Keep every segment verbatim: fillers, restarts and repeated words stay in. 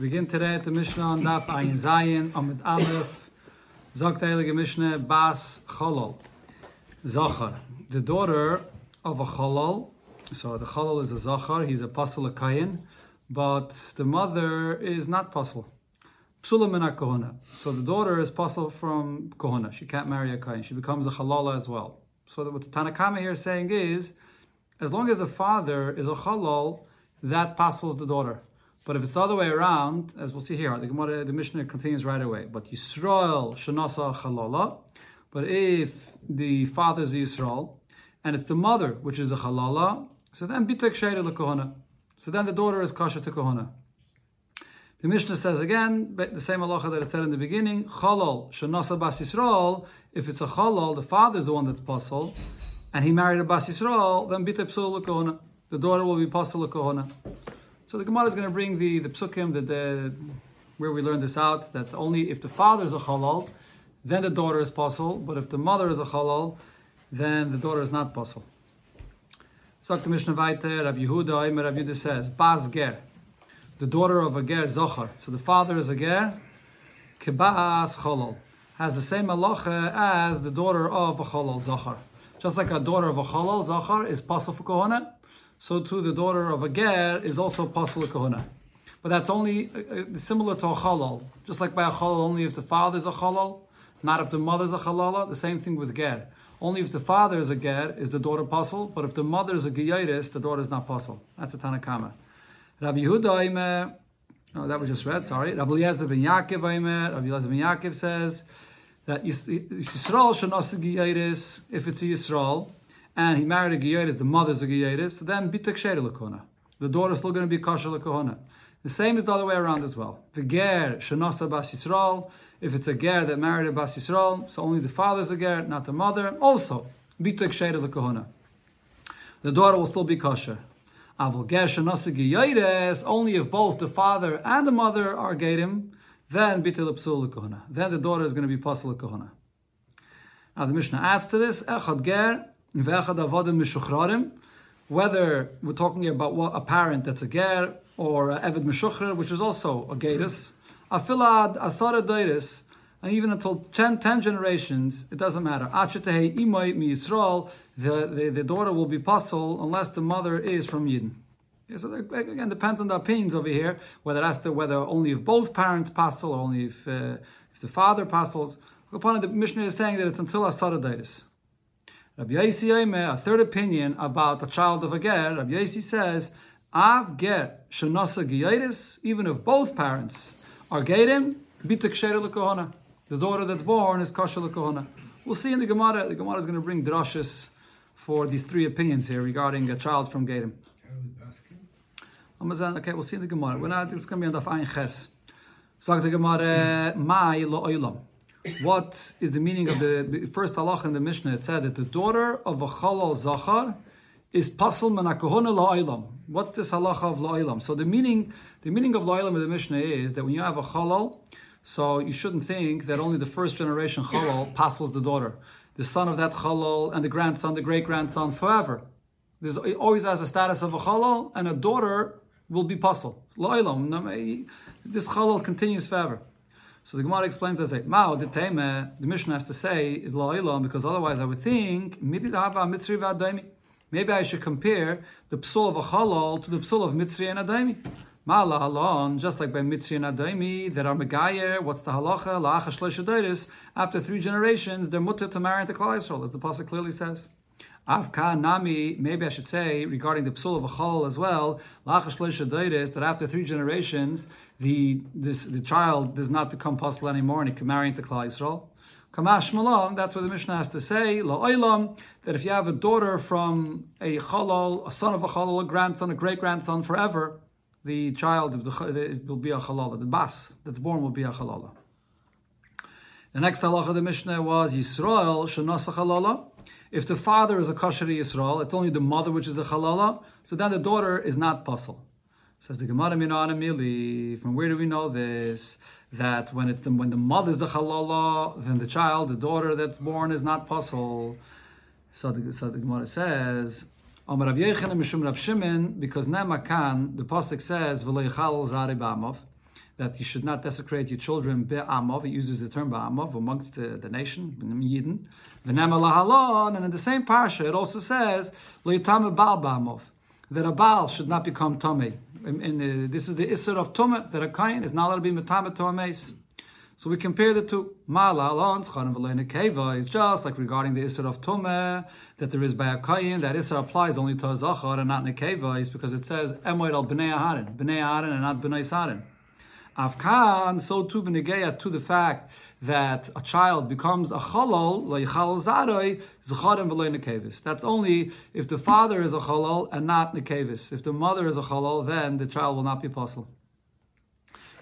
We begin today at the Mishnah on Daf Ayin Zayin, Amud Aleph, Zog Teilige Mishnah, Bas Cholol, Zachar, the daughter of a Cholol. So the Cholol is a Zachar, he's a Pasul Kayin, but the mother is not Pasul. Psula Mina Kohuna. So the daughter is Pasul from Kohuna, she can't marry a Kayin, she becomes a Cholala as well. So what the Tanakama here is saying is, as long as the father is a Cholol, that Pasuls the daughter. But if it's the other way around, as we'll see here, the Gemara, the Mishnah continues right away. But Yisrael shenasa chalala. But if the father is Yisrael, and it's the mother which is the chalala, so then bitek sheira lekohana. So then the daughter is kasha to kohana. The Mishnah says again the same halacha that it said in the beginning: chalal shenasa bas Yisrael. If it's a chalal, the father is the one that's pasul, and he married a bas Yisrael, then bitek psul lekohana. The daughter will be pasul lekohana. So the Gemara is going to bring the, the psukim, the, the, where we learned this out, that only if the father is a halal, then the daughter is pasul, but if the mother is a halal, then the daughter is not pasul. So the Mishnah Vayter, Rabbi Yehuda, Omer Rabbi Yehuda says, Bas ger, the daughter of a ger, zochar. So the father is a ger, kebas halal, has the same halacha as the daughter of a halal, zochar. Just like a daughter of a halal, zochar, is pasul for kohana, so too the daughter of a ger is also pasul kohana. But that's only uh, similar to a halal. Just like by a halal, only if the father is a halal, not if the mother is a halala. The same thing with ger. Only if the father is a ger is the daughter pasul, but if the mother is a geyeris, the daughter is not pasul. That's a Tanakama. Rabbi Yehuda, oh, that we just read, sorry. Rabbi Eliezer ben Yaakov, Rabbi Eliezer ben Yaakov says that Yisrael shenas geyeris, if it's a Yisrael, and he married a Geyeris, the mother's a Geyeris, then bitek sheira lekona. The daughter is still going to be kasher lekona. The same is the other way around as well. The ger shenasa bas Yisrael, if it's a ger that married a bas Yisrael, so only the father's a ger, not the mother. Also, bitek sheira lekona. The daughter will still be kasher. Avol ger shenasa geyeres, only if both the father and the mother are gerim, then bitel psul lekona. Then the daughter is going to be pasul lekona. Now the Mishnah adds to this, echad ger, whether we're talking about what, a parent that's a ger or a eved meshuchrar, which is also a gerus, afilad asara doiris, and even until ten, ten generations, it doesn't matter. Achetehei imay mi Yisrael, the the daughter will be pasul unless the mother is from Yidden. Yeah, so that, again, depends on the opinions over here whether that's the, whether only if both parents pasul or only if uh, if the father pasuls. Upon the Mishnah is saying that it's until asara doiris. Rabbi Yosi Omer, a third opinion about a child of a ger, Rabbi Yosi says, Av ger shenasa geyeris, even if both parents are gerim, bitek sheira lekohana. The daughter that's born is kasher lekohana. We'll see in the Gemara. The Gemara is going to bring drashas for these three opinions here regarding a child from gerim. Okay, we'll see in the Gemara. We're not, it's going to be on Daf Ayin Ches. So the Gemara, mai lo olam. What is the meaning of the first halacha in the Mishnah? It said that the daughter of a chalal zachar is pasul min hakohana la'olam. What's this halacha of la'olam? So the meaning, the meaning of la'olam in the Mishnah is that when you have a chalal, so you shouldn't think that only the first generation chalal passes the daughter. The son of that chalal and the grandson, the great grandson, forever. There's it always has a status of a chalal, and a daughter will be pasul la'olam. This chalal continues forever. So the Gemara explains, I say, Mao the Taimeh, the Mishnah has to say, because otherwise I would think, maybe I should compare the psul of a halal to the psul of Mitzri and Adaimi. Ma'ala halon, just like by Mitzri and Adaimi, there are Megayer, what's the halacha? La'acha shlosh adoris, after three generations, they're mutter to marry into Klal Yisrael, as the Pasuk clearly says. Avka nami, maybe I should say, regarding the psul of a chalal as well, la'acha shlosh adoris, that after three generations, The this the child does not become pasul anymore, and he can marry into Klal Yisrael. Kamash malam. That's what the Mishnah has to say. La'olam, that if you have a daughter from a chalal, a son of a chalal, a grandson, a great grandson, forever, the child will be a chalala. The bas that's born will be a chalala. The next halacha of the Mishnah was Yisrael shenasa chalala. If the father is a kasher Yisrael, it's only the mother which is a chalala. So then the daughter is not pasul. Says the Gemara Minanamili, from where do we know this? That when it's the, when the mother is the halala, then the child, the daughter that's born, is not pasul. So the, so the Gemara says, Amar Rabbi Yechanan mishum Rab Shimon, because Nemakan, the pasuk says, v'lo yichal zari ba'amav, that you should not desecrate your children be'amov. It uses the term be'amov, amongst the, the nation, Yidden. And in the same parsha, it also says, lo'yutame baal be'amov, that a baal should not become tomei. And this is the isser of tumah, that a kohen is not allowed to be metame to a mace. So we compare the two. It's just like regarding the Isser of Tumeh, that there is by a Kayin, that Isser applies only to a Zachar and not Nekeva, because it says, Emoid al B'nei Aharon, B'nei Aharon and not B'nei Saharon. Afkan, so too B'negeya, to the fact that a child becomes a Chalol, L'Yichalol Zaroi, Zachar and V'loi Nekevis. That's only if the father is a Chalol and not Nekevis. If the mother is a Chalol, then the child will not be Apostle.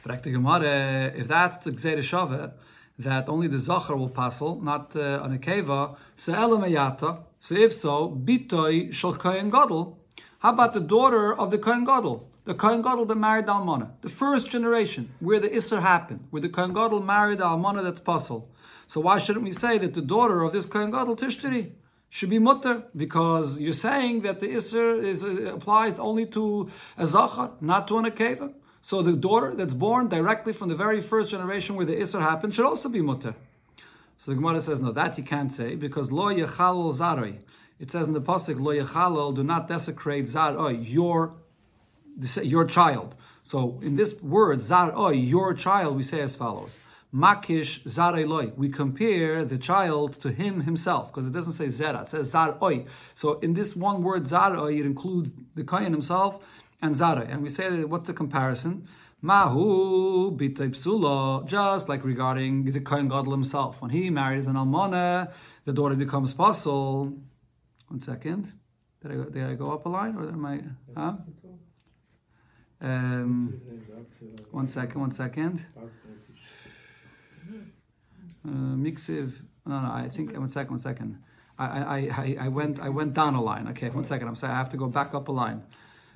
If that's the Gzeira Shaveh, that only the Zachar will passel, not uh, a Nekeva, so Elamayata, so if so, Bitoi Shal Kohen Gadol. How about the daughter of the Kohen Gadol? The Kohen Gadol that married Almana, the first generation, where the Isser happened, where the Kohen Gadol married Almana that's passel. So why shouldn't we say that the daughter of this Kohen Gadol, Tishtiri, should be mutter, because you're saying that the Isser is, uh, applies only to a Zachar, not to a Nekeva? So the daughter that's born directly from the very first generation where the Isser happened should also be mutter. So the Gemara says, no, that you can't say, because lo yechalol zaroi. It says in the pasuk, lo yechalol, do not desecrate zaroi, your, your child. So in this word, zaroi, your child, we say as follows. Makish zarei loi. We compare the child to him himself, because it doesn't say zera, it says zaroi. So in this one word, zaroi, it includes the kohen himself, and Zara. And we say, that, what's the comparison? Mahu bitay psula, just like regarding the Kohen Gadol himself. When he marries an almana, the daughter becomes pasul. One second. Did I, go, did I go up a line? Or am I... Huh? Um, one second, one second. Uh, mixiv... No, no, I think... One second, one second. I, I, I, I, went, I went down a line. Okay, one second. I'm sorry, I have to go back up a line.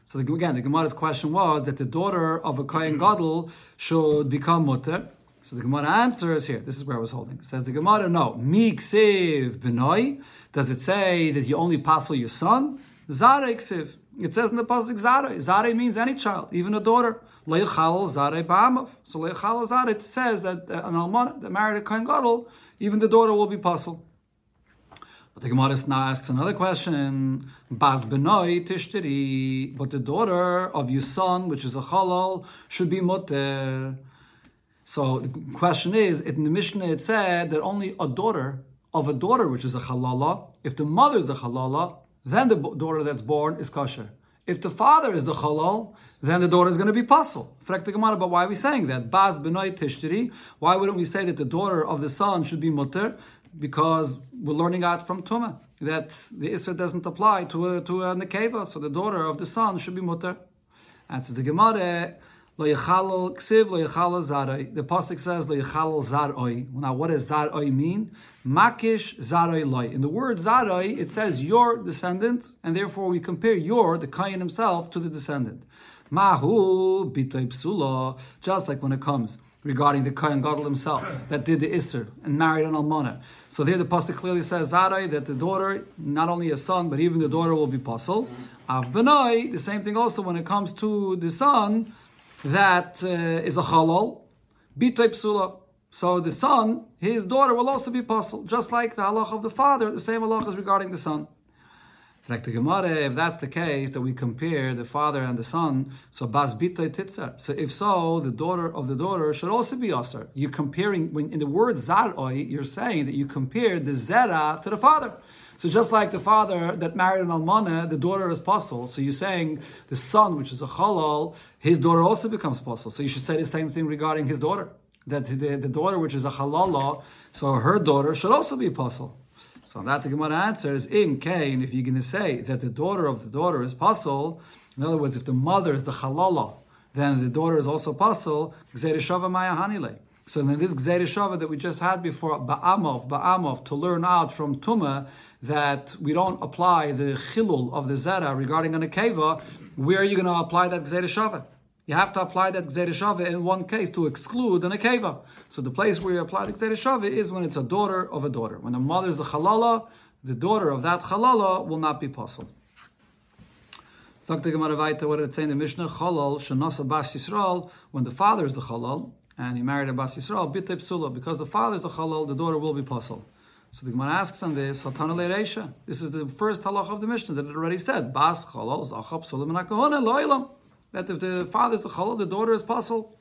So the, again, the Gemara's question was that the daughter of a Kohen Gadol should become mutter. So the Gemara answers here. This is where I was holding. It says the Gemara, no. Miksiv benoi. Does it say that you only passel your son? Zarei ksiv. It says in the pasuk zarei. Zarei means any child, even a daughter. Le'chal zarei ba'amav. So le'chal zarei says that an almana that married a Kohen Gadol, even the daughter will be passel. The Gemara now asks another question. Bas benoi tishtiri, but the daughter of your son, which is a chalal, should be muter. So the question is, in the Mishnah it said that only a daughter of a daughter, which is a chalala, if the mother is the chalala, then the daughter that's born is kosher. If the father is the chalal, then the daughter is going to be pasul. Frek the Gemara, but why are we saying that? Bas benoi tishtiri. Why wouldn't we say that the daughter of the son should be muter? Because we're learning out from Tumah that the Isser doesn't apply to a, to a Nekeva, so the daughter of the son should be mutter. Answers the Gemara, lo yechalol ksiv, lo yechalol zaroi. The pasuk says, lo yechalol zaroi. Now, what does zaroi mean? Makish zaroi loi. In the word zaroi, it says your descendant, and therefore we compare your, the Kayin himself, to the descendant. Mahu bitoi psula, just like when it comes regarding the Kohen Gadol himself, that did the Isser and married an almana. So there the pasuk clearly says, Zarai, that the daughter, not only a son, but even the daughter will be pasul. Av benoi, the same thing also when it comes to the son, that uh, is a halal, bitoi psula. So the son, his daughter will also be pasul, just like the halach of the father, the same halach is regarding the son. If that's the case, that we compare the father and the son, so bas bitoi titzer. So if so, the daughter of the daughter should also be aser. You're comparing, when in the word zaroi, you're saying that you compare the zera to the father. So just like the father that married an almana, the daughter is pasul. So you're saying the son, which is a halal, his daughter also becomes pasul. So you should say the same thing regarding his daughter, that the, the daughter, which is a halala, so her daughter should also be pasul. So that the Gemara answers, in Cain, if you're going to say that the daughter of the daughter is pasul, in other words, if the mother is the halala, then the daughter is also pasul, Gzeira Shaveh Maya Hanilei. So then this Gzeira Shaveh that we just had before, Ba'amov, Ba'amov, to learn out from Tumah, that we don't apply the Chilul of the Zera regarding an Akeva, where are you going to apply that Gzeira Shaveh? You have to apply that Gzeira Shaveh in one case to exclude an Akeva. So the place where you apply the Gzeira Shaveh is when it's a daughter of a daughter. When the mother is the Halala, the daughter of that Halala will not be possible. Talk to Gemara Vayta, what did it say in the Mishnah? Cholol, Shanasa Bas Yisrael, when the father is the Cholol, and he married a Bas Yisrael, Bita Psula, because the father is the Cholol, the daughter will be Pasal. So the Gemara asks on this, Hatana Le'Reisha. This is the first halach of the Mishnah that it already said. Bas Cholol, Zacha Psula, Menakahona, Lo'ilam. That if the father is the Cholol, the daughter is Pasal.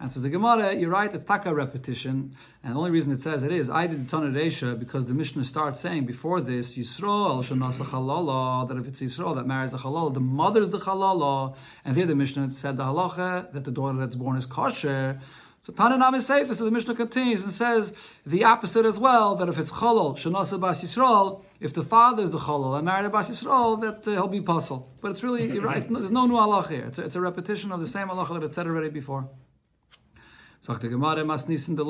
And says the Gemara, you're right, it's taka repetition. And the only reason it says it is, I did the Tana Reisha, because the Mishnah starts saying before this, Yisrael, Shanasa Chalala, that if it's Yisrael that marries the Chalala, the mother's the Chalala. And here the Mishnah said the halacha, that the daughter that's born is kosher. So Tana Nami Sefer, so the Mishnah continues and says the opposite as well, that if it's Chalal, Shanasa Bas Yisrael, if the father is the Chalal and married a Bas Yisrael, that uh, he'll be Pasal. But it's really, you're right, there's no new halacha here. It's a, it's a repetition of the same halacha that it said already before. What it says in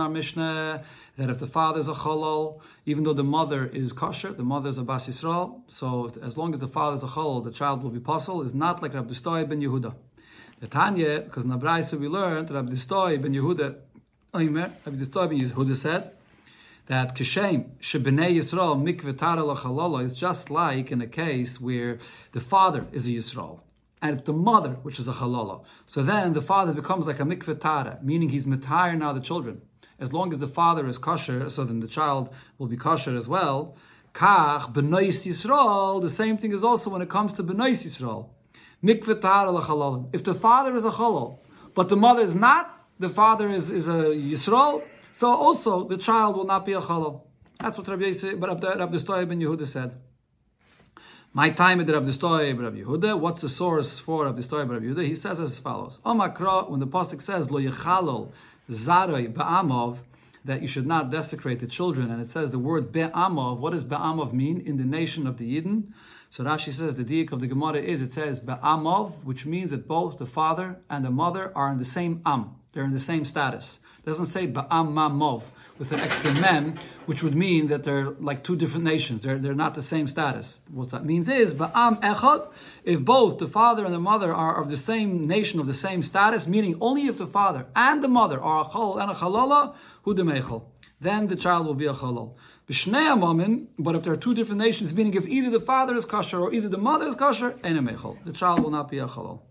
our Mishnah, that if the father is a Cholol, even though the mother is kosher, the mother is a Bas Yisrael, so as long as the father is a Cholol, the child will be Pasal, is not like Rabbi Distoi ben Yehuda. The Tanya, because in the Braisa we learned, Rabbi Distoi ben Yehuda, Rabbi Distoi ben Yehuda said, that Kishem, Shebnei Yisrael, Mikvetara la Chololo, is just like in a case where the father is a Yisrael. And the mother, which is a Chalala. So then the father becomes like a Mikveh Tara, meaning he's mitayr now the children. As long as the father is kosher, so then the child will be kosher as well. Kach, B'nais Yisrael, the same thing is also when it comes to B'nais Yisrael. Mikveh Tara la Chalala. If the father is a Chalal, but the mother is not, the father is, is a Yisrael, so also the child will not be a Chalal. That's what Rabbi Distoi ben Yehuda said. My time at Rabbi Distoi ben Yehuda. What's the source for Rabbi Distoi ben Yehuda? He says as follows: Omakra, when the pasuk says Lo yechalol zaroi be'amov, that you should not desecrate the children, and it says the word be'amov. What does be'amov mean? In the nation of the Yidden. So Rashi says the diuk of the Gemara is it says be'amov, which means that both the father and the mother are in the same am. They're in the same status. It doesn't say ba'amamov with an extra mem, which would mean that they're like two different nations. They're, they're not the same status. What that means is ba'am echad, if both the father and the mother are of the same nation, of the same status, meaning only if the father and the mother are a cholol and a chalala, hu demeichol, then the child will be a cholol. B'shnei amamin, but if there are two different nations, meaning if either the father is kosher or either the mother is kosher, ein meichol, the child will not be a cholol.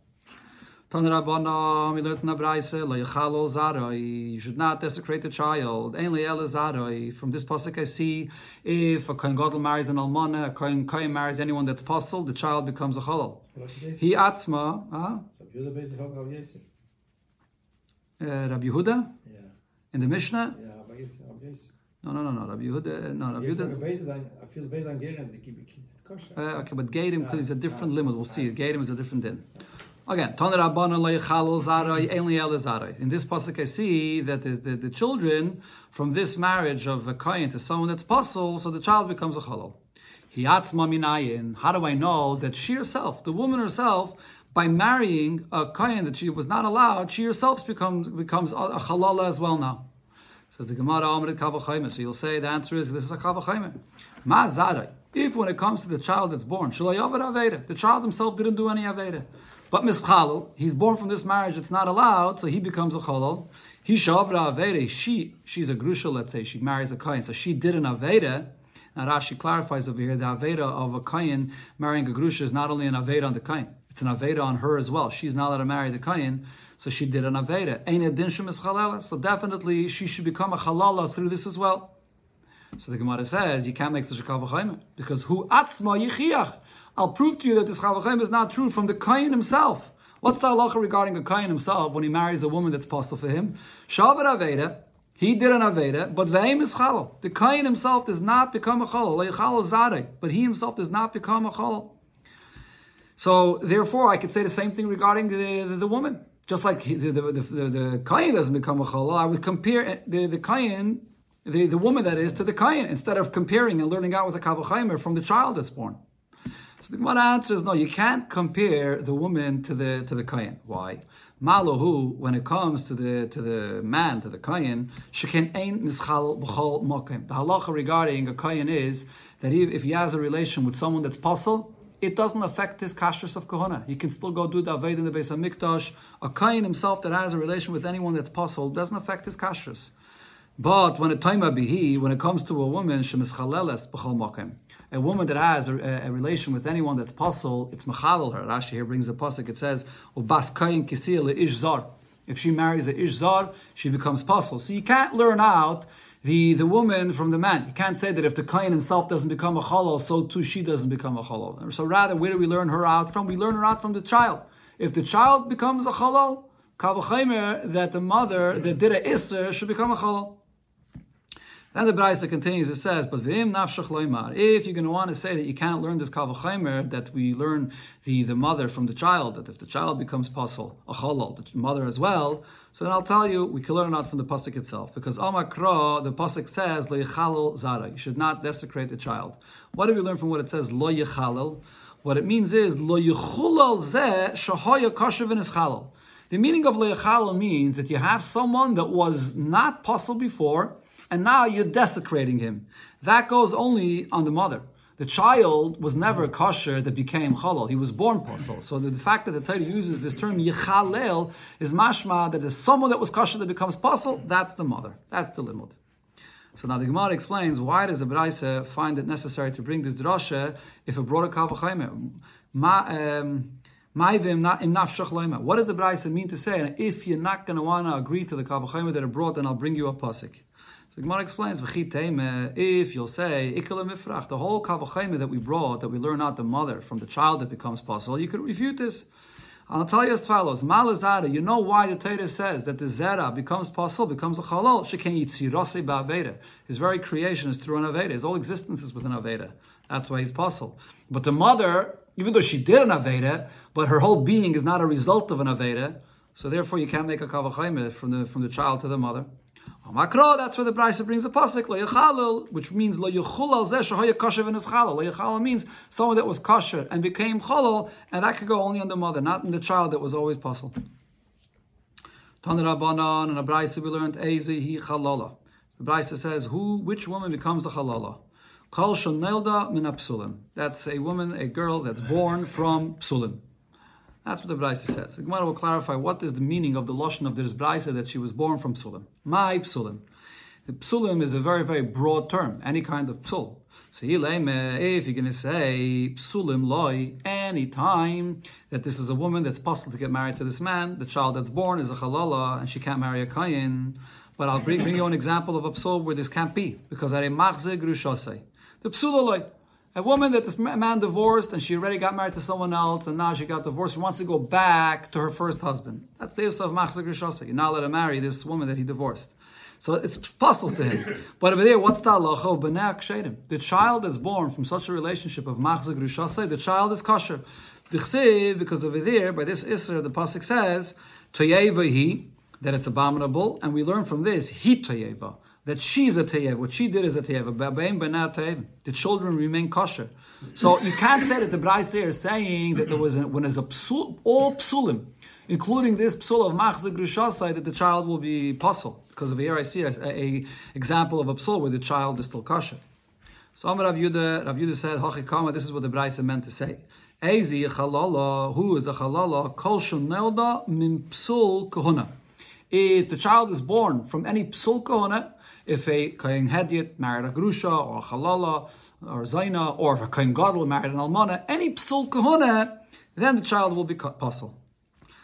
You should not desecrate the child. From this pasuk I see, if a kohen gadol marries an almana, a kohen kohen marries anyone that's Pasal, the child becomes a cholol. He atzma, huh? Uh, Rabbi Yehuda? Yeah. In the Mishnah? Yeah, No, no, no, no, Rabbi Yehuda, no, Rabbi Yehuda. I feel based on Gerim, they keep kids kosher. Okay, but Gerim is a different limit, we'll see. Gerim is a different din. Again, in this pasuk I see that the, the, the children from this marriage of a kohen to someone that's Pasal, so the child becomes a cholol. How do I know that she herself, the woman herself, by marrying a kohen that she was not allowed, she herself becomes becomes a chalala as well now? Says the Gemara, Amrit Kavachayim. So you'll say the answer is this is a Kavachayim. Ma zaray. If when it comes to the child that's born, the child himself didn't do any Aveda. But mischalal, he's born from this marriage, it's not allowed, so he becomes a cholol. He shavra aveda, she, she's a grusha, let's say, she marries a kohen, so she did an aveda. Now Rashi clarifies over here, the aveda of a kohen marrying a grusha is not only an aveda on the kohen, it's an aveda on her as well. She's not allowed to marry the kohen, so she did an aveda. Ein adin shemischalala, so definitely she should become a chalala through this as well. So the Gemara says, you can't make such a kavachayim, because hu atzma yichiach. I'll prove to you that this Chavachim is not true from the Kayin himself. What's the halacha regarding a Kayin himself when he marries a woman that's Pasal for him? Shavar Aveda, he did an Aveda, but Ve'im is Chalal. The Kayin himself does not become a Chalal. Le'chalal Zadeh, but he himself does not become a Chalal. So, therefore, I could say the same thing regarding the, the, the woman. Just like he, the, the, the, the Kayin doesn't become a Chalal, I would compare the, the Kayin, the, the woman that is, to the Kayin, instead of comparing and learning out with the Kavachim from the child that's born. So the Gemara answer is no, you can't compare the woman to the to the kohen. Why? Malohu, when it comes to the to the man, to the kohen, sheken ein mischal b'chol mokim. The halacha regarding a kohen is that he, if he has a relation with someone that's Pasal, it doesn't affect his kashrus of kohana. He can still go do the aved in the Beis HaMikdash. A kohen himself that has a relation with anyone that's Pasal doesn't affect his kashrus. But when it when it comes to a woman, a woman that has a, a relation with anyone that's possible, it's mechalel her. Rashi here brings a pasuk. It says, "Ubas kayin kisir leishzar." If she marries a ishzar, she becomes possible. So you can't learn out the the woman from the man. You can't say that if the kayin himself doesn't become a chalal, so too she doesn't become a chalal. So rather, where do we learn her out from? We learn her out from the child. If the child becomes a chalal, kavachaymer that the mother that did a isser should become a chalal. Then the Braisa continues, it says, but v'im nafshach lo imar. If you're going to want to say that you can't learn this kal v'chaimer, that we learn the, the mother from the child, that if the child becomes pasol, a cholol, the mother as well, so then I'll tell you, we can learn out from the pasuk itself. Because Amakra, the pasuk says, lo yechalel zara, you should not desecrate the child. What do we learn from what it says, lo yechalel? What it means is, lo yechulel zeh shahoya kasher v'neschalel. The meaning of lo yechalel means that you have someone that was not pasol before, and now you're desecrating him. That goes only on the mother. The child was never kosher that became chalal. He was born posel. So the, the fact that the Torah uses this term yechalel is mashma that there's someone that was kosher that becomes posel. That's the mother. That's the limud. So now the Gemara explains why does the Braisa find it necessary to bring this drasha if it brought a kal v'chaimer. Ma. Um, What does the Braisa mean to say? And if you're not going to want to agree to the kal v'chaimer that it brought, then I'll bring you a pasuk. So Gemara explains, if you'll say, the whole kal v'chaimer that we brought, that we learn out the mother from the child that becomes possible, you could refute this. I'll tell you as follows. You know why the Torah says that the zera becomes possible, becomes a chalal. His very creation is through an aveda. His whole existence is with an aveda. That's why he's possible. But the mother, even though she did an aveda, but her whole being is not a result of an aveda, so therefore you can't make a kal v'chaimer from the, from the child to the mother. Makro, that's where the Braisa brings the pasuk lo yechalel, which means lo yechulel zeh shehoya kosher v'neschalel. Lo yechalel means someone that was kosher and became cholol, and that could go only on the mother, not in the child that was always possible. Tana Rabbanan, and the Braisa we learned eizehi chalala. The Braisa says who, which woman becomes a chalala? Kol shenelda min apsulim. That's a woman, a girl that's born from psulim. That's what the Braisa says. The Gemara will clarify what is the meaning of the lashon of this Braisa that she was born from psulim. My psulim. The psulim is a very, very broad term. Any kind of psul. So if you're going to say psulim loy, any time that this is a woman that's possible to get married to this man, the child that's born is a chalala and she can't marry a kayin. But I'll bring, bring you an example of a psul where this can't be because are machze grushasei. The psulo loy. A woman that this man divorced and she already got married to someone else and now she got divorced. She wants to go back to her first husband. That's the issue of Machzor Grishasa. You're not allowed to marry this woman that he divorced. So it's puzzles to him. But over there, what's the halacha of bnei akshedim? The child that's born from such a relationship of Machzor Grishasa, the child is kosher. Because over there, by this isra, the pasuk says, Toyeva he, that it's abominable. And we learn from this, he Toyeva. That she's a teyev. What she did is a teyev. The children remain kosher. So you can't say that the Braisa is saying that there was an, when there's a psul, all psulim, including this psul of machzor grushasai, that the child will be pasul. Because over here I see an example of a psul where the child is still kosher. So Amar Rav Yehuda, Rav Yehuda said, Hachikama, this is what the Braisa meant to say. Eizi chalala, who is a chalala, kol shonelda min psul kohuna. If the child is born from any psul kohuna, if a Kohen Hedyot married a Grusha, or a Chalala, or a Zaina, or if a Kohen Gadol married an Almana, any Psul Kohuna, then the child will be Pasul.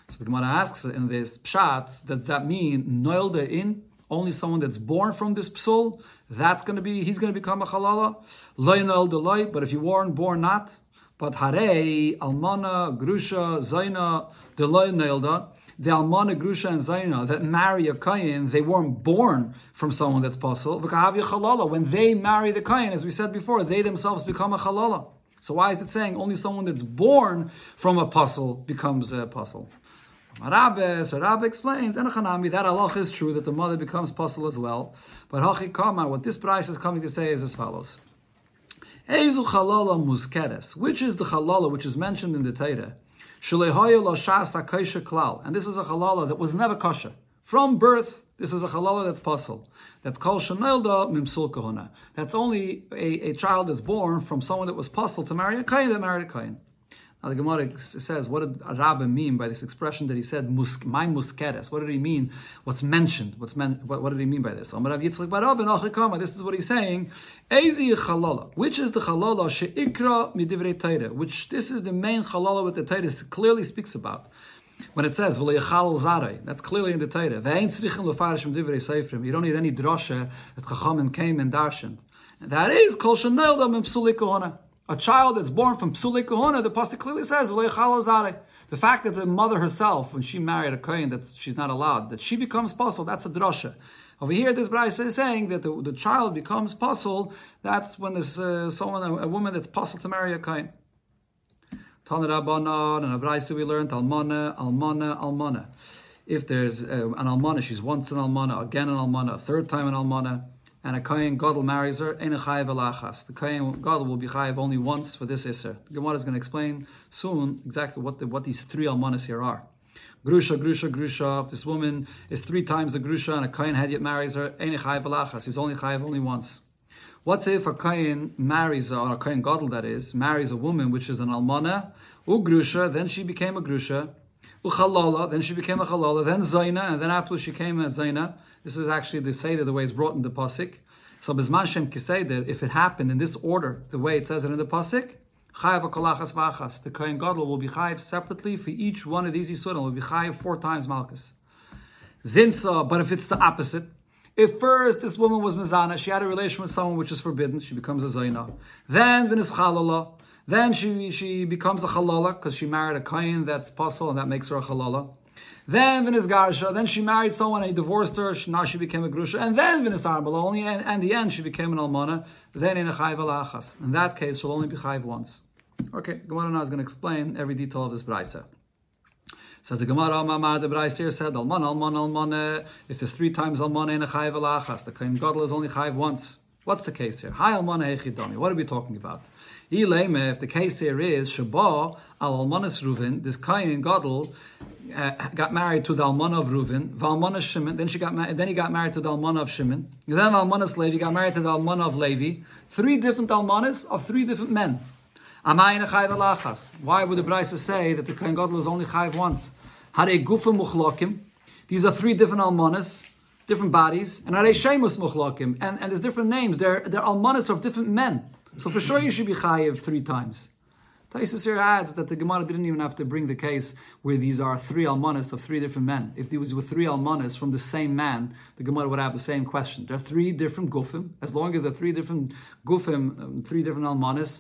So the Gemara asks in this Pshat, does that mean Noilda in? Only someone that's born from this Psul, that's going to be, he's going to become a Chalala? Loi Noilda Loi, but if you weren't born not, but Harei, Almana, Grusha, Zaina, the Loi Noilda, the Almana, Grusha, and Zaina that marry a Kayin, they weren't born from someone that's possible. When they marry the Kayin, as we said before, they themselves become a Chalala. So why is it saying only someone that's born from a puzzle becomes a puzzle? Rabbi, so Rabbi explains, and that halach is true, that the mother becomes puzzle as well. But Hachikama, what this Braisa is coming to say is as follows. Eizu Chalala Muskeres, which is the Chalala which is mentioned in the Torah? And this is a chalala that was never kosher. From birth, this is a chalala that's pasul. That's called shenelda min psul kohuna. That's only a, a child that's born from someone that was pasul to marry a kain that married a kain. Now the Gemara says, what did Rabbi mean by this expression that he said, Musk, my muskeres? What did he mean? What's mentioned? What's men, what, what did he mean by this? This is what he's saying. Which is the chalala sheikra midivrei Torah? Which this is the main chalala with the Torah clearly speaks about. When it says, that's clearly in the Torah. You don't need any drasha that Chachamim came and darshan. That is kol sheneldam and psulei kohana. A child that's born from psulei kohana, the pasuk clearly says, the fact that the mother herself, when she married a kohen, that she's not allowed, that she becomes pasul, that's a drasha. Over here, this brayse is saying that the, the child becomes pasul. That's when there's uh, someone, a, a woman that's pasul to marry a kohen. Tana Rabbanan, and a brayse we learned, almana, almana, almana. If there's uh, an almana, she's once an almana, again an almana, a third time an almana, and a kohen gadol marries her, ein chayev elachas. The kohen gadol will be chayev only once for this iser. The Gemara is going to explain soon exactly what the, what these three almanas here are. Grusha, grusha, grusha. If this woman is three times a grusha and a kohen had yet marries her, ein chayev elachas. He's only chayev only once. What's if a kohen marries, or a kohen gadol that is, marries a woman which is an almana, u grusha, then she became a grusha, u chalala, then she became a chalala, then zayna, and then afterwards she came a zayna. This is actually the Seder, the way it's brought in the Pasik. So, Bizman Shem Kiseder, if it happened in this order, the way it says it in the Pasik, Chayav Akolachas Vachas, the Kohen Gadol will be Chayav separately for each one of these Yisurim, will be Chayav four times Malchus. Zinsa, but if it's the opposite, if first this woman was Mizana, she had a relation with someone which is forbidden, she becomes a Zainah. Then, Vinis Chalala, then she, she becomes a Chalala, because she married a Kohen that's Pasul, and that makes her a Chalala. Then Vinis Garsha, then she married someone and he divorced her, now she became a Grusha, and then Vinis Arbala, only and, and the end she became an Almana, then in a Chayiv Alachas. In that case, she'll only be Chayiv once. Okay, Gemara now is going to explain every detail of this Braisa. Says the Gemara, Mama, the Braisa here said, Almana, Almana, Almana, if there's three times Almana in a Chayiv Alachas, the Kohen Gadol is only Chayiv once. What's the case here? Hi Almana Hechidami, what are we talking about? If the case here is, Shabbat al Almanas Reuven, this Kohen Gadol, Uh, got married to the Almana of Reuven, Valmana Shimon, then she got ma- then he got married to the Almana of Shimon, and then Almana's Levi got married to the Almana of Levi, three different Almanas of three different men. Amayin Chayiv Alachas. Why would the Braisa say that the Kohen Gadol is only Chayiv once? Harei Gufim Muchlokim. These are three different Almanas, different bodies, and Harei Shemus Muchlokim, and and there's different names. They're they're Almanas of different men. So for sure you should be Chayiv three times. Taisus here adds that the Gemara didn't even have to bring the case where these are three almanas of three different men. If these were three almanas from the same man, the Gemara would have the same question. There are three different gufim. As long as there are three different gufim, um, three different almanas,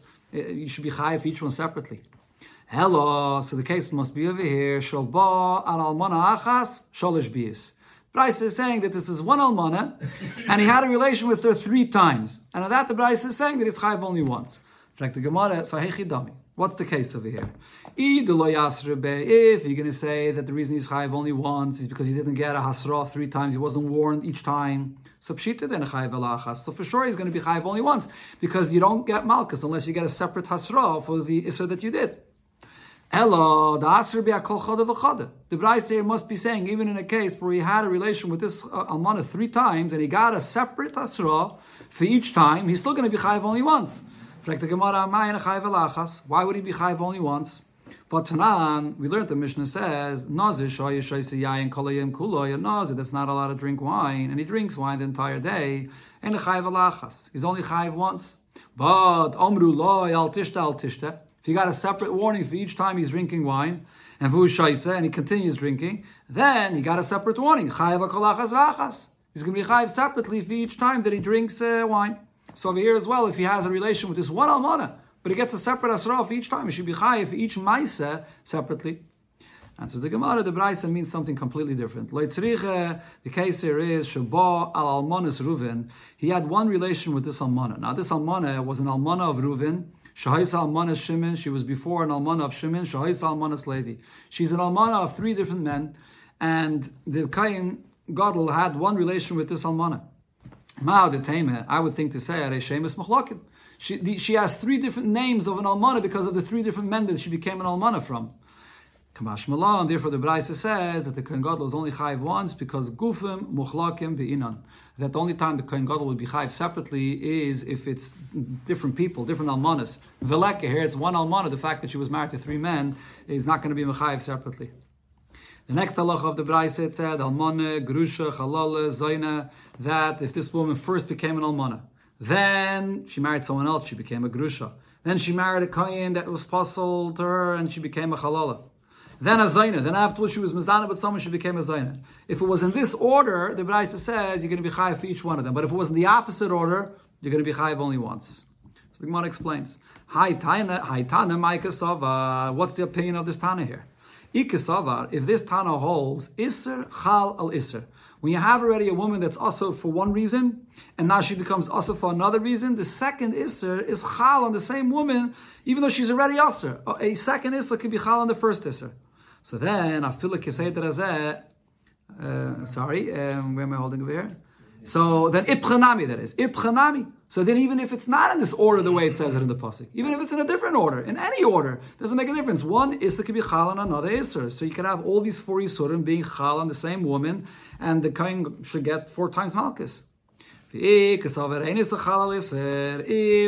you should be chayav each one separately. Hello, so the case must be over here. Shalba al almana achas shalish biis. Braisa is saying that this is one almana, and he had a relation with her three times. And on that, the Braisa is saying that it's chayav only once. In fact, the Gemara sahechi dami. What's the case over here? If you're going to say that the reason he's chayiv only once is because he didn't get a hasra three times, he wasn't warned each time. So pshita then chayiv alachas. So for sure he's going to be chayiv only once because you don't get malchus unless you get a separate hasra for the issa that you did. Ella the asr be akol chada v'chada. The Braisa here must be saying even in a case where he had a relation with this uh, almana three times and he got a separate hasra for each time, he's still going to be chayiv only once. Why would he be chayiv only once? But Tanan, we learned the Mishnah says, that's not allowed to drink wine, and he drinks wine the entire day, and he's only chayiv once. But if you got a separate warning for each time he's drinking wine, and and he continues drinking, then he got a separate warning. He's going to be chayiv separately for each time that he drinks uh, wine. So over here as well, if he has a relation with this one almana, but he gets a separate asra for each time, he should be chayiv for each maisa separately. And says so the Gemara, the Braisa means something completely different. The case here is Shabbat al almanas Reuven. He had one relation with this almana. Now this almana was an almana of Reuven. Shahisa almanas Shimon. She was before an almana of Shimon. Shahisa almanas Levi. She's an almana of three different men, and the Kohen Gadol had one relation with this almana. I would think to say, she, she has three different names of an almana because of the three different men that she became an almana from. Kamash Malah, and therefore the Braisa says that the Kohen Gadol is only chayiv once because Gufim Muchlakim Beinan. That the only time the Kohen Gadol would be chayiv separately is if it's different people, different almanas. Veleka, here it's one almana, the fact that she was married to three men is not going to be mechayiv separately. The next halacha of the Braisa, it said, Almana, Grusha, Halala, Zayna, that if this woman first became an almana, then she married someone else, she became a Grusha. Then she married a Kohen that was pasul to her and she became a Halala. Then a Zaina. Then afterwards she was Mizana, but someone she became a Zaina. If it was in this order, the Braisa says you're going to be chayiv for each one of them. But if it was in the opposite order, you're going to be chayiv only once. So the Gemara explains. Hai Tana, Hai Tana, my Kesava. What's the opinion of this Tana here? Ikesavar, if this Tana holds, Isser Chal al Isser. When you have already a woman that's also for one reason, and now she becomes also for another reason, the second Isser is Chal on the same woman, even though she's already Isser. A second Isser can be Chal on the first Isser. So then, Afila Kisei Terazeh, sorry, um, where am I holding over here? So then, Ipchanami, that is. Ipchanami. So then, even if it's not in this order the way it says it in the Pasuk, even if it's in a different order, in any order, doesn't make a difference. One Isser could be Chal on another Isser. So you could have all these four Issurim being Chal on the same woman, and the Kohen should get four times Malchus. If,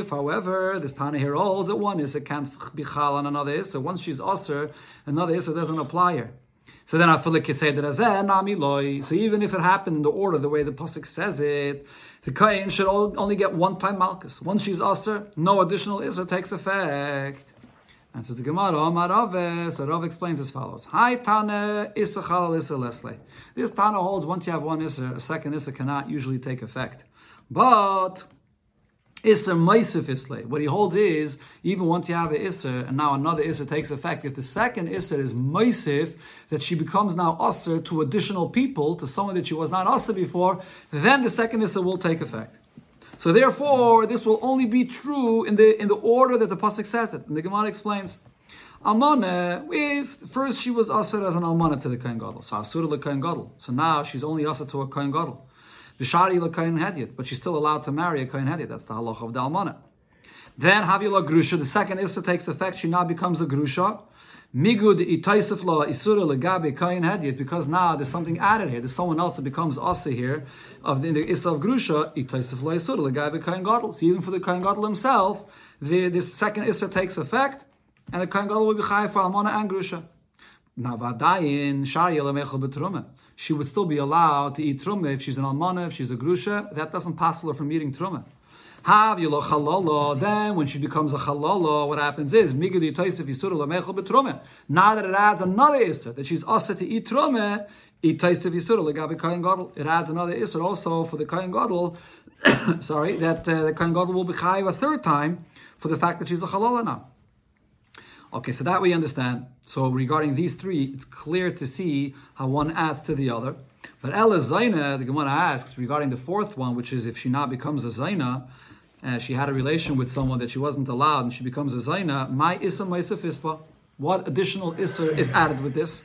however, this Tana here holds that one Isser can't be Chal on another Isser, once she's Isser, another Isser doesn't apply here. So then, so even if it happened in the order, the way the Pasuk says it, the Kohen should only get one time Malchus. Once she's Isser, no additional Isser takes effect. And so the Gemara, Rav, so Rav explains as follows. Hi Tana, Isser Chal Isser Lesle. This Tana holds once you have one Isser, a second Isser cannot usually take effect. But Isser Meisif Isle. What he holds is, even once you have an Isser, and now another Isser takes effect, if the second Isser is Meisif, that she becomes now Isser to additional people, to someone that she was not Isser before, then the second Isser will take effect. So therefore, this will only be true in the in the order that the Pasuk says it. And the Gemara explains, Almana, if first she was Isser as an Almana to the Kohen Gadol, so Asura le Kohen Gadol. So now she's only Isser to a Kohen Gadol. Bishari la Kohen Hedyot, but she's still allowed to marry a Kohen Hedyot. That's the halacha of the Almana. Then Havila Grusha, the second Isser takes effect, she now becomes a Grusha. Migud itaisif la Isura la Gabi Kohen Hedyot, because now there's something added here. There's someone else that becomes Isser here of the, in the Isser of Grusha, itaisif la Isura la Gabi Kohen Gadol. So even for the Kohen Gadol himself, the, this second Isser takes effect, and the Kohen Gadol will be chayav for Almana and Grusha. Navadayin Shari la Mechel Betruma. She would still be allowed to eat truma if she's an almana, if she's a grusha. That doesn't passel her from eating truma. Hav yelo halala. Then, when she becomes a halala, what happens is migdi toisif yisura lamechel betruma. Now that it adds another isser that she's also to eat truma, it toisif yisura legabe kohen gadol. It adds another isser also for the kohen gadol. Sorry, that uh, the kohen gadol will be chayiv a third time for the fact that she's a halala now. Okay, so that we understand. So regarding these three, it's clear to see how one adds to the other. But Ella Zaina, the Gemara asks, regarding the fourth one, which is if she now becomes a Zaina, uh, she had a relation with someone that she wasn't allowed, and she becomes a Zaina, my Issa Maisa Fispa, what additional Isser is added with this?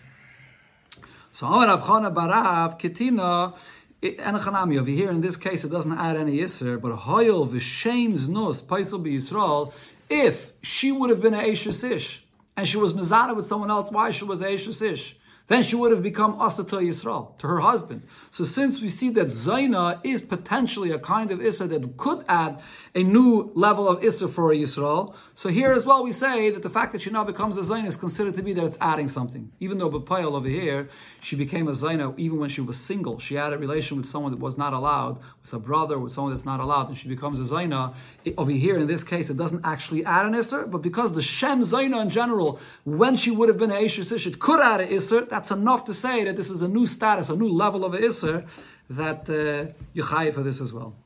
So Amar Avchana Barav Ketina, Enochanami, over here in this case, it doesn't add any Isser, but Hoyol Vishame's Nos, Paisel Be Yisrael, if she would have been an Eishes Ish, and she was Mizana with someone else, why she was Eishes Ish? Then she would have become Isser to Yisrael, to her husband. So since we see that Zaina is potentially a kind of Isser that could add a new level of Isser for a Yisrael, so here as well we say that the fact that she now becomes a Zaina is considered to be that it's adding something. Even though B'Payal over here, she became a Zaina even when she was single. She had a relation with someone that was not allowed, with a brother, with someone that's not allowed, and she becomes a Zaina. Over here in this case, it doesn't actually add an Isser, but because the Shem Zaina in general, when she would have been an Eishes Ish, it could add an Isser. That's enough to say that this is a new status, a new level of Isser, that uh, you chayiv for this as well.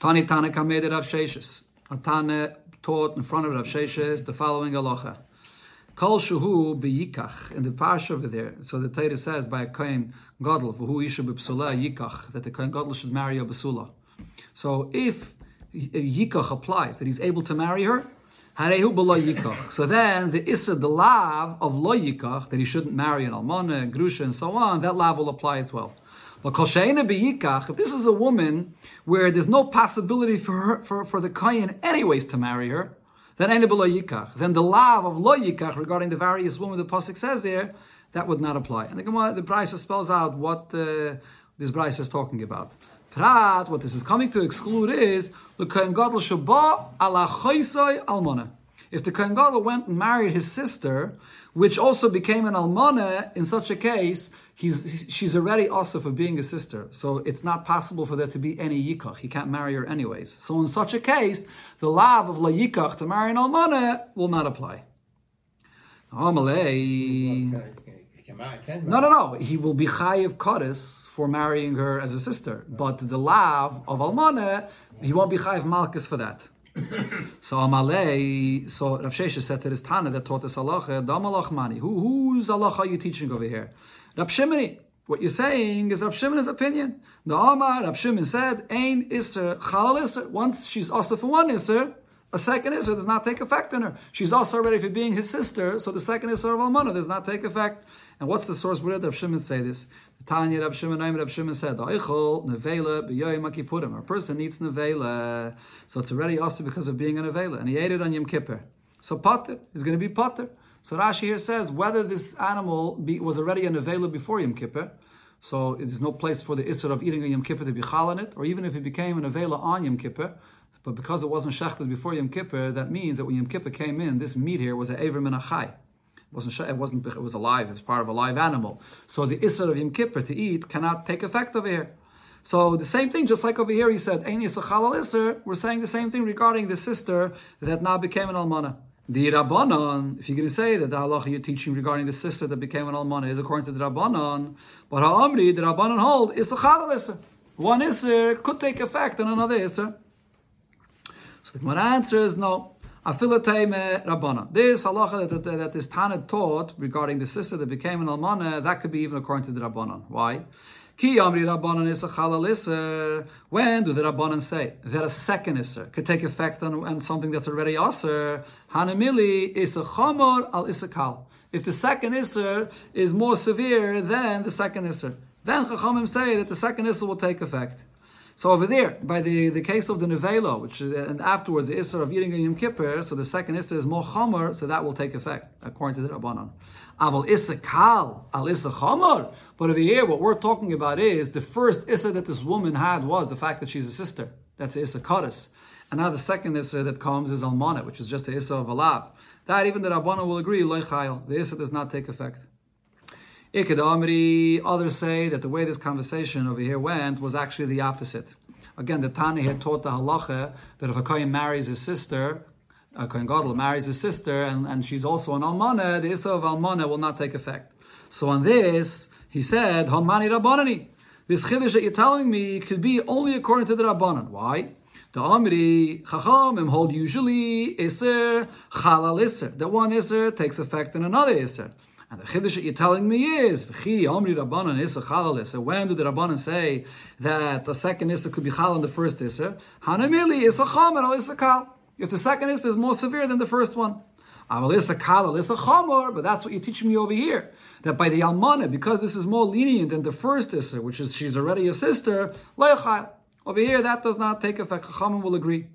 Tani Tana Kameh Rav Sheshes. Tana taught in front of Rav Sheshes the following halacha. Kol shuhu b'yikach, in the parsha over there. So the Torah says by a Kohen Gadol, v'hu ishu b'psuleh yikach, that the Kohen Gadol should marry a b'sula. So if yikach applies, that he's able to marry her, so then the Isser, the lav of lo yikach, that he shouldn't marry an almana and grusha and so on, that lav will apply as well. But kol she'ena b'yikach, if this is a woman where there's no possibility for her, for, for the kohen anyways to marry her, then ein lo yikach, then the law of lo yikach regarding the various women the pasuk says there, that would not apply. And the Gemara, the Brisa spells out what uh, this Brisa is talking about. Prat, what this is coming to exclude is the Kohen Gadol sheba ala choisoi almana. If the Kohen Gadol went and married his sister, which also became an almana, in such a case, he's she's already also for being a sister. So it's not possible for there to be any yikach. He can't marry her anyways. So in such a case, the law of la yikach to marry an almana will not apply. Amalei. No, no, no. He will be chayiv kodesh for marrying her as a sister. But the lav of almana, he won't be chayiv malchus for that. So Amalei, so Rav Sheshes said to his Tana that taught us halacha, damalach mani. Who, whose halacha are you teaching over here? Rav Shimon. What you're saying is Rav Shimon's opinion. The Amar, Rav Shimon said, ein iser chalal iser. Once she's also for one iser, a second iser does not take effect on her. She's also ready for being his sister, so the second iser of almana does not take effect. And what's the source? Where did Rav Shimon say this? Tanya Rav Shimon, Rav Shimon said, "Oichol nevela b'yoyim akipurim." A person eats nevela, so it's already also because of being a nevela, and he ate it on Yom Kippur. So potter is going to be potter. So Rashi here says whether this animal be, was already a nevela before Yom Kippur, so there's no place for the issur of eating a Yom Kippur to be chal on it, or even if it became a nevela on Yom Kippur. But because it wasn't shechted before Yom Kippur, that means that when Yom Kippur came in, this meat here was an eiver min achai. It wasn't, it wasn't, it was alive, it was part of a live animal. So the Isser of Yom Kippur to eat cannot take effect over here. So the same thing, just like over here he said, Ein Yisr Chalal Isser, we're saying the same thing regarding the sister that now became an Almana. The Rabbanon, if you're going to say that the halacha you're teaching regarding the sister that became an Almana is according to the Rabbanon, but Ha'amri, the Rabbanon hold, Yisr Chalal Isser. One Isser could take effect on another Isser. So my answer is no. This halacha that, that, that this Tana taught regarding the sister that became an almana, that could be even according to the Rabbanon. Why? Ki amri Rabbanon is a chalal iser. When do the Rabbanon say that a second iser could take effect on, on something that's already aser? Hanamili is a chamor al isakal. If the second iser is more severe than the second iser, then Chachamim say that the second iser will take effect. So over there, by the, the case of the nevela, which and afterwards the isser of eating a Yom Kippur, so the second isser is more chomer, so that will take effect according to the Rabbanon. Aval isser kal al isser chomer. But over here, what we're talking about is the first isser that this woman had was the fact that she's a sister. That's the isser kodesh. And now the second isser that comes is almana, which is just the isser of alav. That even the Rabbanon will agree lo chayil. The isser does not take effect. Others say that the way this conversation over here went was actually the opposite. Again, the Tana had taught the halacha that if a Kohen marries his sister, a Kohen Gadol marries his sister, and, and she's also an almana, the issur of almana will not take effect. So on this, he said, Hamani Rabbanani. This chiddush that you're telling me could be only according to the Rabbanan. Why? The Amri Chachamim hold usually Isser Chalal Isser. That one Isser takes effect in another Isser. And the chiddush that you're telling me is, V'chi omri Rabbanan Isser Chalal Isser. When do the Rabbanan say that the second Isser could be Chalal on the first Isser? Hanamili Isser Chomer al Isser Kal. If the second Isser is more severe than the first one. Aval Isser Kal al Isser Chomer. But that's what you're teaching me over here. That by the Almana, because this is more lenient than the first Isser, which is she's already a sister, Lo Yachal. Over here, that does not take effect. Chachamim will agree.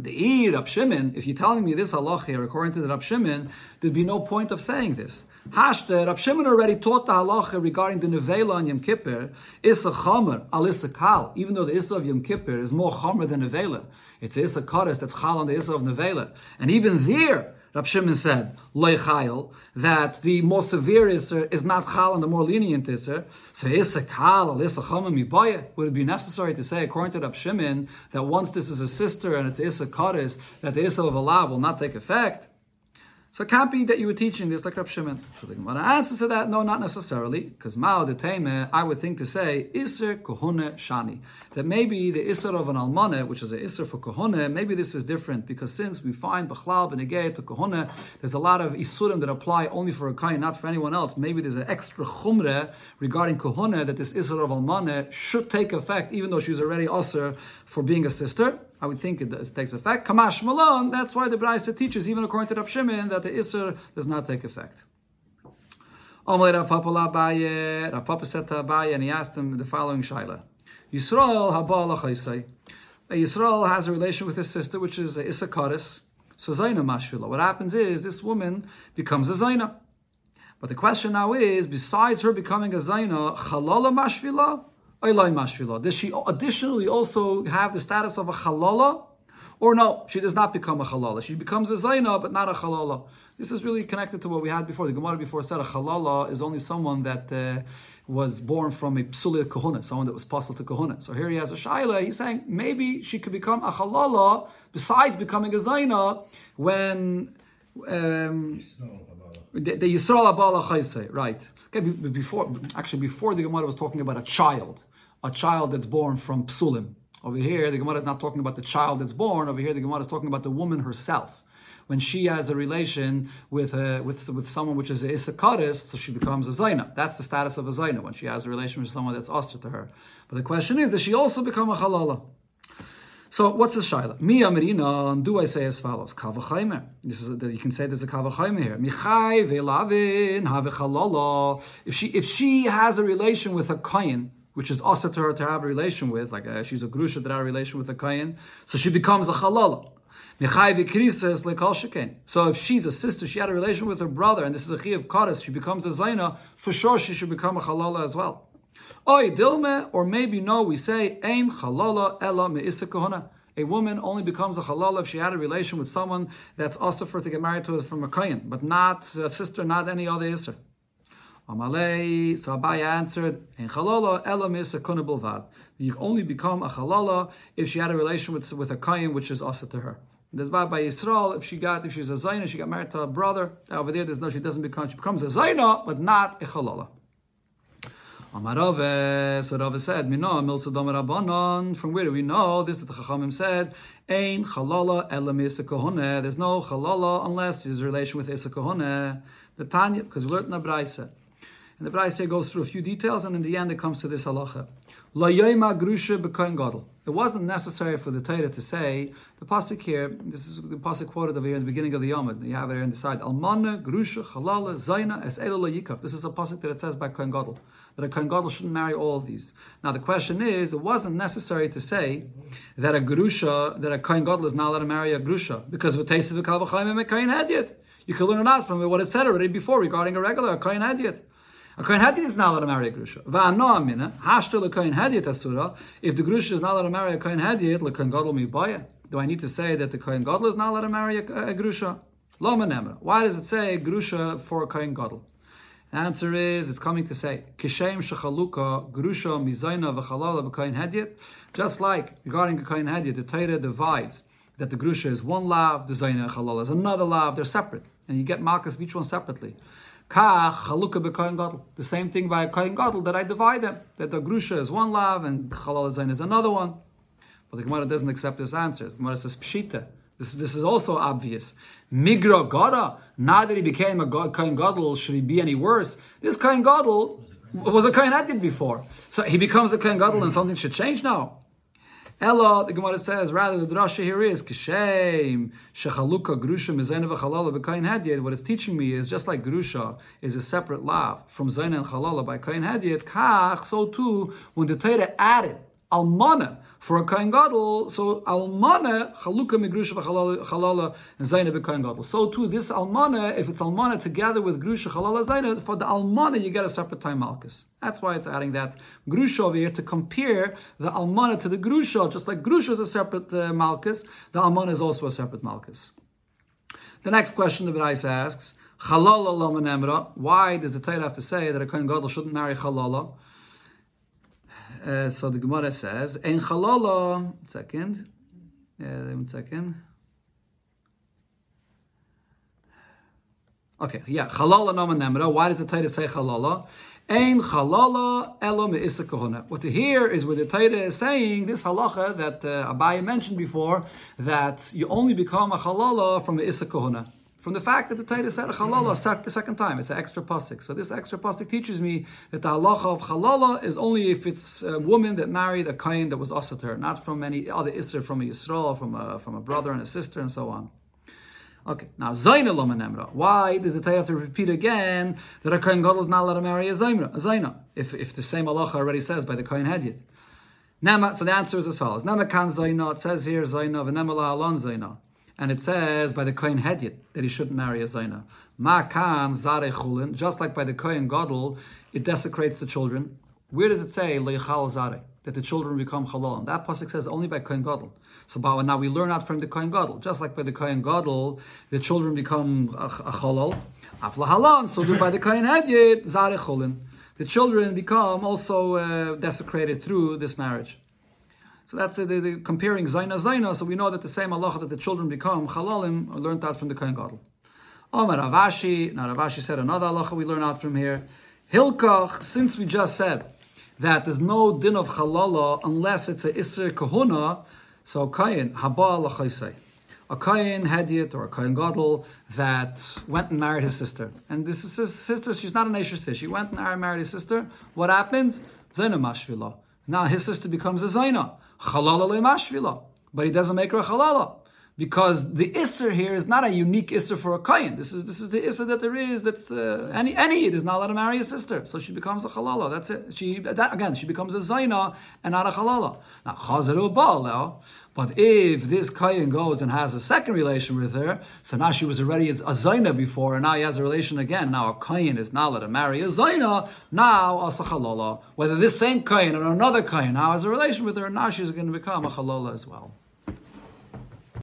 The I, Rav Shimon, if you're telling me this halacha here, according to the Rav Shimon, there'd be no point of saying this. Hashter, Rav Shimon already taught the halacha regarding the nevela on Yom Kippur, Isser Chomer al Isser Kal, even though the Isser of Yom Kippur is more chomer than nevela. It's Isser Kodesh that's chal on the Isser of nevela. And even there, Rav Shimon said, Lo Chayil, that the more severe Isser is not chal on the more lenient Isser. So Isser Kal al Isser Chomer miboyeh. Would it be necessary to say, according to Rav Shimon, that once this is a sister and it's Isser Kodesh, that the Isser of Allah will not take effect? So it can't be that you were teaching this like Rav Shimon. So the Gemara answers to that, no, not necessarily. Because Mao de Teime, I would think to say, Isser Kohone Shani. That maybe the Isser of an Almana, which is an Isser for Kohone, maybe this is different. Because since we find Bechlal Benegei to Kohone, there's a lot of Isurim that apply only for a Kohen, not for anyone else. Maybe there's an extra Chumre regarding Kohone that this Isser of Almana should take effect, even though she's already Isser for being a sister. I would think it, does, it takes effect. Kamash Malon, that's why the Braisa teaches, even according to Rav Shimon, that the Isser does not take effect. Omle Rav Papa Abaye, Rav Papa said to Abaye, and he asked him the following shaila. Yisrael haba l'chaisei. Yisrael has a relation with his sister, which is Isser Kodesh. So Zaina Mashvila. What happens is this woman becomes a Zaina. But the question now is, besides her becoming a Zaina, Chalala Mashvila, Eilai Mashvila. Does she additionally also have the status of a Chalala? Or no, she does not become a Chalala. She becomes a Zaina, but not a Chalala. This is really connected to what we had before. The Gemara before said a Chalala is only someone that uh, was born from a Psulia Kohuna, someone that was possible to Kohuna. So here he has a Shaila. He's saying maybe she could become a Chalala besides becoming a Zaina when... Um, The, the Yisrael Abala Chaisei, right? Okay, before actually before the Gemara was talking about a child, a child that's born from Psulim. Over here, the Gemara is not talking about the child that's born. Over here, the Gemara is talking about the woman herself. When she has a relation with uh, with with someone which is a Issacharist, so she becomes a Zaina. That's the status of a Zaina when she has a relation with someone that's Aster to her. But the question is, does she also become a Chalala? So what's this shaila? Mi amirina, do I say as follows? Kavachaymer. This is a, you can say there's a kavachaymer here. Michay ve'lavin havechalala. If she if she has a relation with a kain, which is also to her to have a relation with, like a, she's a grusha that has a relation with a kain, so she becomes a chalala. Michay ve'krises lekal shekain. So if she's a sister, she had a relation with her brother, and this is a chi of kares, she becomes a zaina. For sure, she should become a chalala as well. Oy dilme, or maybe no, we say aim chalala ella me'issa kohana. A woman only becomes a chalala if she had a relation with someone that's also for to get married to from a kohen, but not a sister, not any other isser. Amalei, so Abai answered, "Ein chalala ella me'issa kohana bilvad." You only become a chalala if she had a relation with with a kohen, which is also to her. There's by Yisrael, if she got if she's a zayna, she got married to a brother. Over there, there's no, she doesn't become. She becomes a zayna, but not a chalala. Amarave, so Rava said, Minah milsa damar abanan. From where do we know this? That the Chachamim said, Ein chalala elam isa kohone. There's no chalala unless there's a relation with isa kohone. The Tanya, because we learned in the Braisa, and the Braisa goes through a few details, and in the end it comes to this halacha. La yoyma grusha b'kohen gadol. It wasn't necessary for the Torah to say the pasuk here. This is the pasuk quoted over here in the beginning of the Yomid. You have it here on the side. Almana, grusha, chalala, zayna, es ela la yikav. This is a pasuk that it says by kohen gadol that a kohen gadol shouldn't marry all of these. Now the question is, it wasn't necessary to say that a grusha, that a kohen gadol is not allowed to marry a grusha because v'teisav v'kal v'chayim mekayin hadiyat. You can learn it out from what it said already before regarding a regular a kohen hadiyat. A kohen hadiyat is not allowed to marry a grusha. Va'ano amina hashta lekohen hadiyat asura. If the grusha is not allowed to marry a kohen hadiyat, lekohen gadol mibaya. Do I need to say that the kohen gadol is not allowed to marry a, a grusha? Lo manemra. Why does it say grusha for a kohen gadol? The answer is it's coming to say kishem shechaluka grusha mizayna v'chalala b'kohen hadiyat. Just like regarding a kohen hadiyat, the Torah divides that the grusha is one lav, the zayna and chalala is another lav. They're separate, and you get malchus of each one separately. The same thing by a kohen gadol that I divide them, that the grusha is one lav and chalal zayin is another one. But the Gemara doesn't accept this answer. The Gemara says pshita. This this is also obvious. Migra gada. Now that he became a kohen gadol, should he be any worse? This kohen gadol was a kohen hadiyat before, so he becomes a kohen gadol and something should change now. Ella, the Gemara says, rather the drasha here is kishem shechaluka grusha mezayna v'chalala b'kohen hadiyat. What it's teaching me is just like grusha is a separate lav from zayna and chalala by kohen hadiyat, kach so too when the Torah added almana for a kohen gadol, so almana chaluka migrusha v'chalala and zayna b'kohen gadol. So too this almana, if it's almana together with grusha chalala zayna, for the almana you get a separate time malchus. That's why it's adding that grusha over here to compare the almana to the grusha. Just like grusha is a separate uh, malchus, the almana is also a separate malchus. The next question the B'rais asks, Chalala lama nemra. Why does the Torah have to say that a kohen gadol shouldn't marry chalala? Uh, so the Gemara says, "Ein chalala." Second, yeah, one second. Okay, yeah, chalala nama nemra. Why does the Torah say chalala? Ein chalala ela me'issa kohana. What here is where the Torah is saying this halacha that uh, Abaye mentioned before, that you only become a chalala from the issa kohana. From the fact that the Torah said halala the second time, it's an extra pasuk. So this extra pasuk teaches me that the halacha of halala is only if it's a woman that married a kohen that was also to her, not from any other isser, from a Yisrael, from a from a brother and a sister, and so on. Okay, now zayna lo manemra. Why does the Torah have to repeat again that a kohen gadol is not allowed to marry a zayna? If if the same halacha already says by the kohen hadiyat. Nama. So the answer is as follows: Nama kan zayna. It says here zayna v'nema la alon zayna. And it says by the Kohen Hedyet that he shouldn't marry a Zayna. Ma'kan Zarei Chulin, just like by the Kohen Gadol, it desecrates the children. Where does it say Leichal Zarei, that the children become halal? And that pasuk says only by Kohen Gadol. So now we learn out from the Kohen Gadol. Just like by the Kohen Gadol, the children become a halal. Afla halan, so do by the Kohen Hedyet Zarei Chulin. The children become also uh, desecrated through this marriage. So that's uh, the, the, comparing Zayna Zayna. So we know that the same halacha that the children become halalim are learned out from the Kohen Gadol. Omar Ravashi, now Ravashi said another halacha we learn out from here. Hilkach, since we just said that there's no din of halala unless it's a Isser Kahuna, so Kayin, Haba Lachaisei. A Kohen Hedyet or a Kohen Gadol that went and married his sister. And this is his sister, she's not an Asher Sis. She went and married his sister. What happens? Zayna Mashvila. Now his sister becomes a Zayna. Halala le Mashvila. But he doesn't make her a Halala. Because the Isser here is not a unique Isser for a Kohen. This is this is the Isser that there is, that uh, any any Yid is not allowed to marry his sister. So she becomes a Halala. That's it. She that, Again, she becomes a Zayna and not a Halala. Now, Chazaru Baal. But if this Kohen goes and has a second relation with her, so now she was already a Zayna before, and now he has a relation again. Now a Kohen is not allowed to marry a Zayna, now a Halala. Whether this same Kohen or another Kohen now has a relation with her, now she's going to become a Halala as well.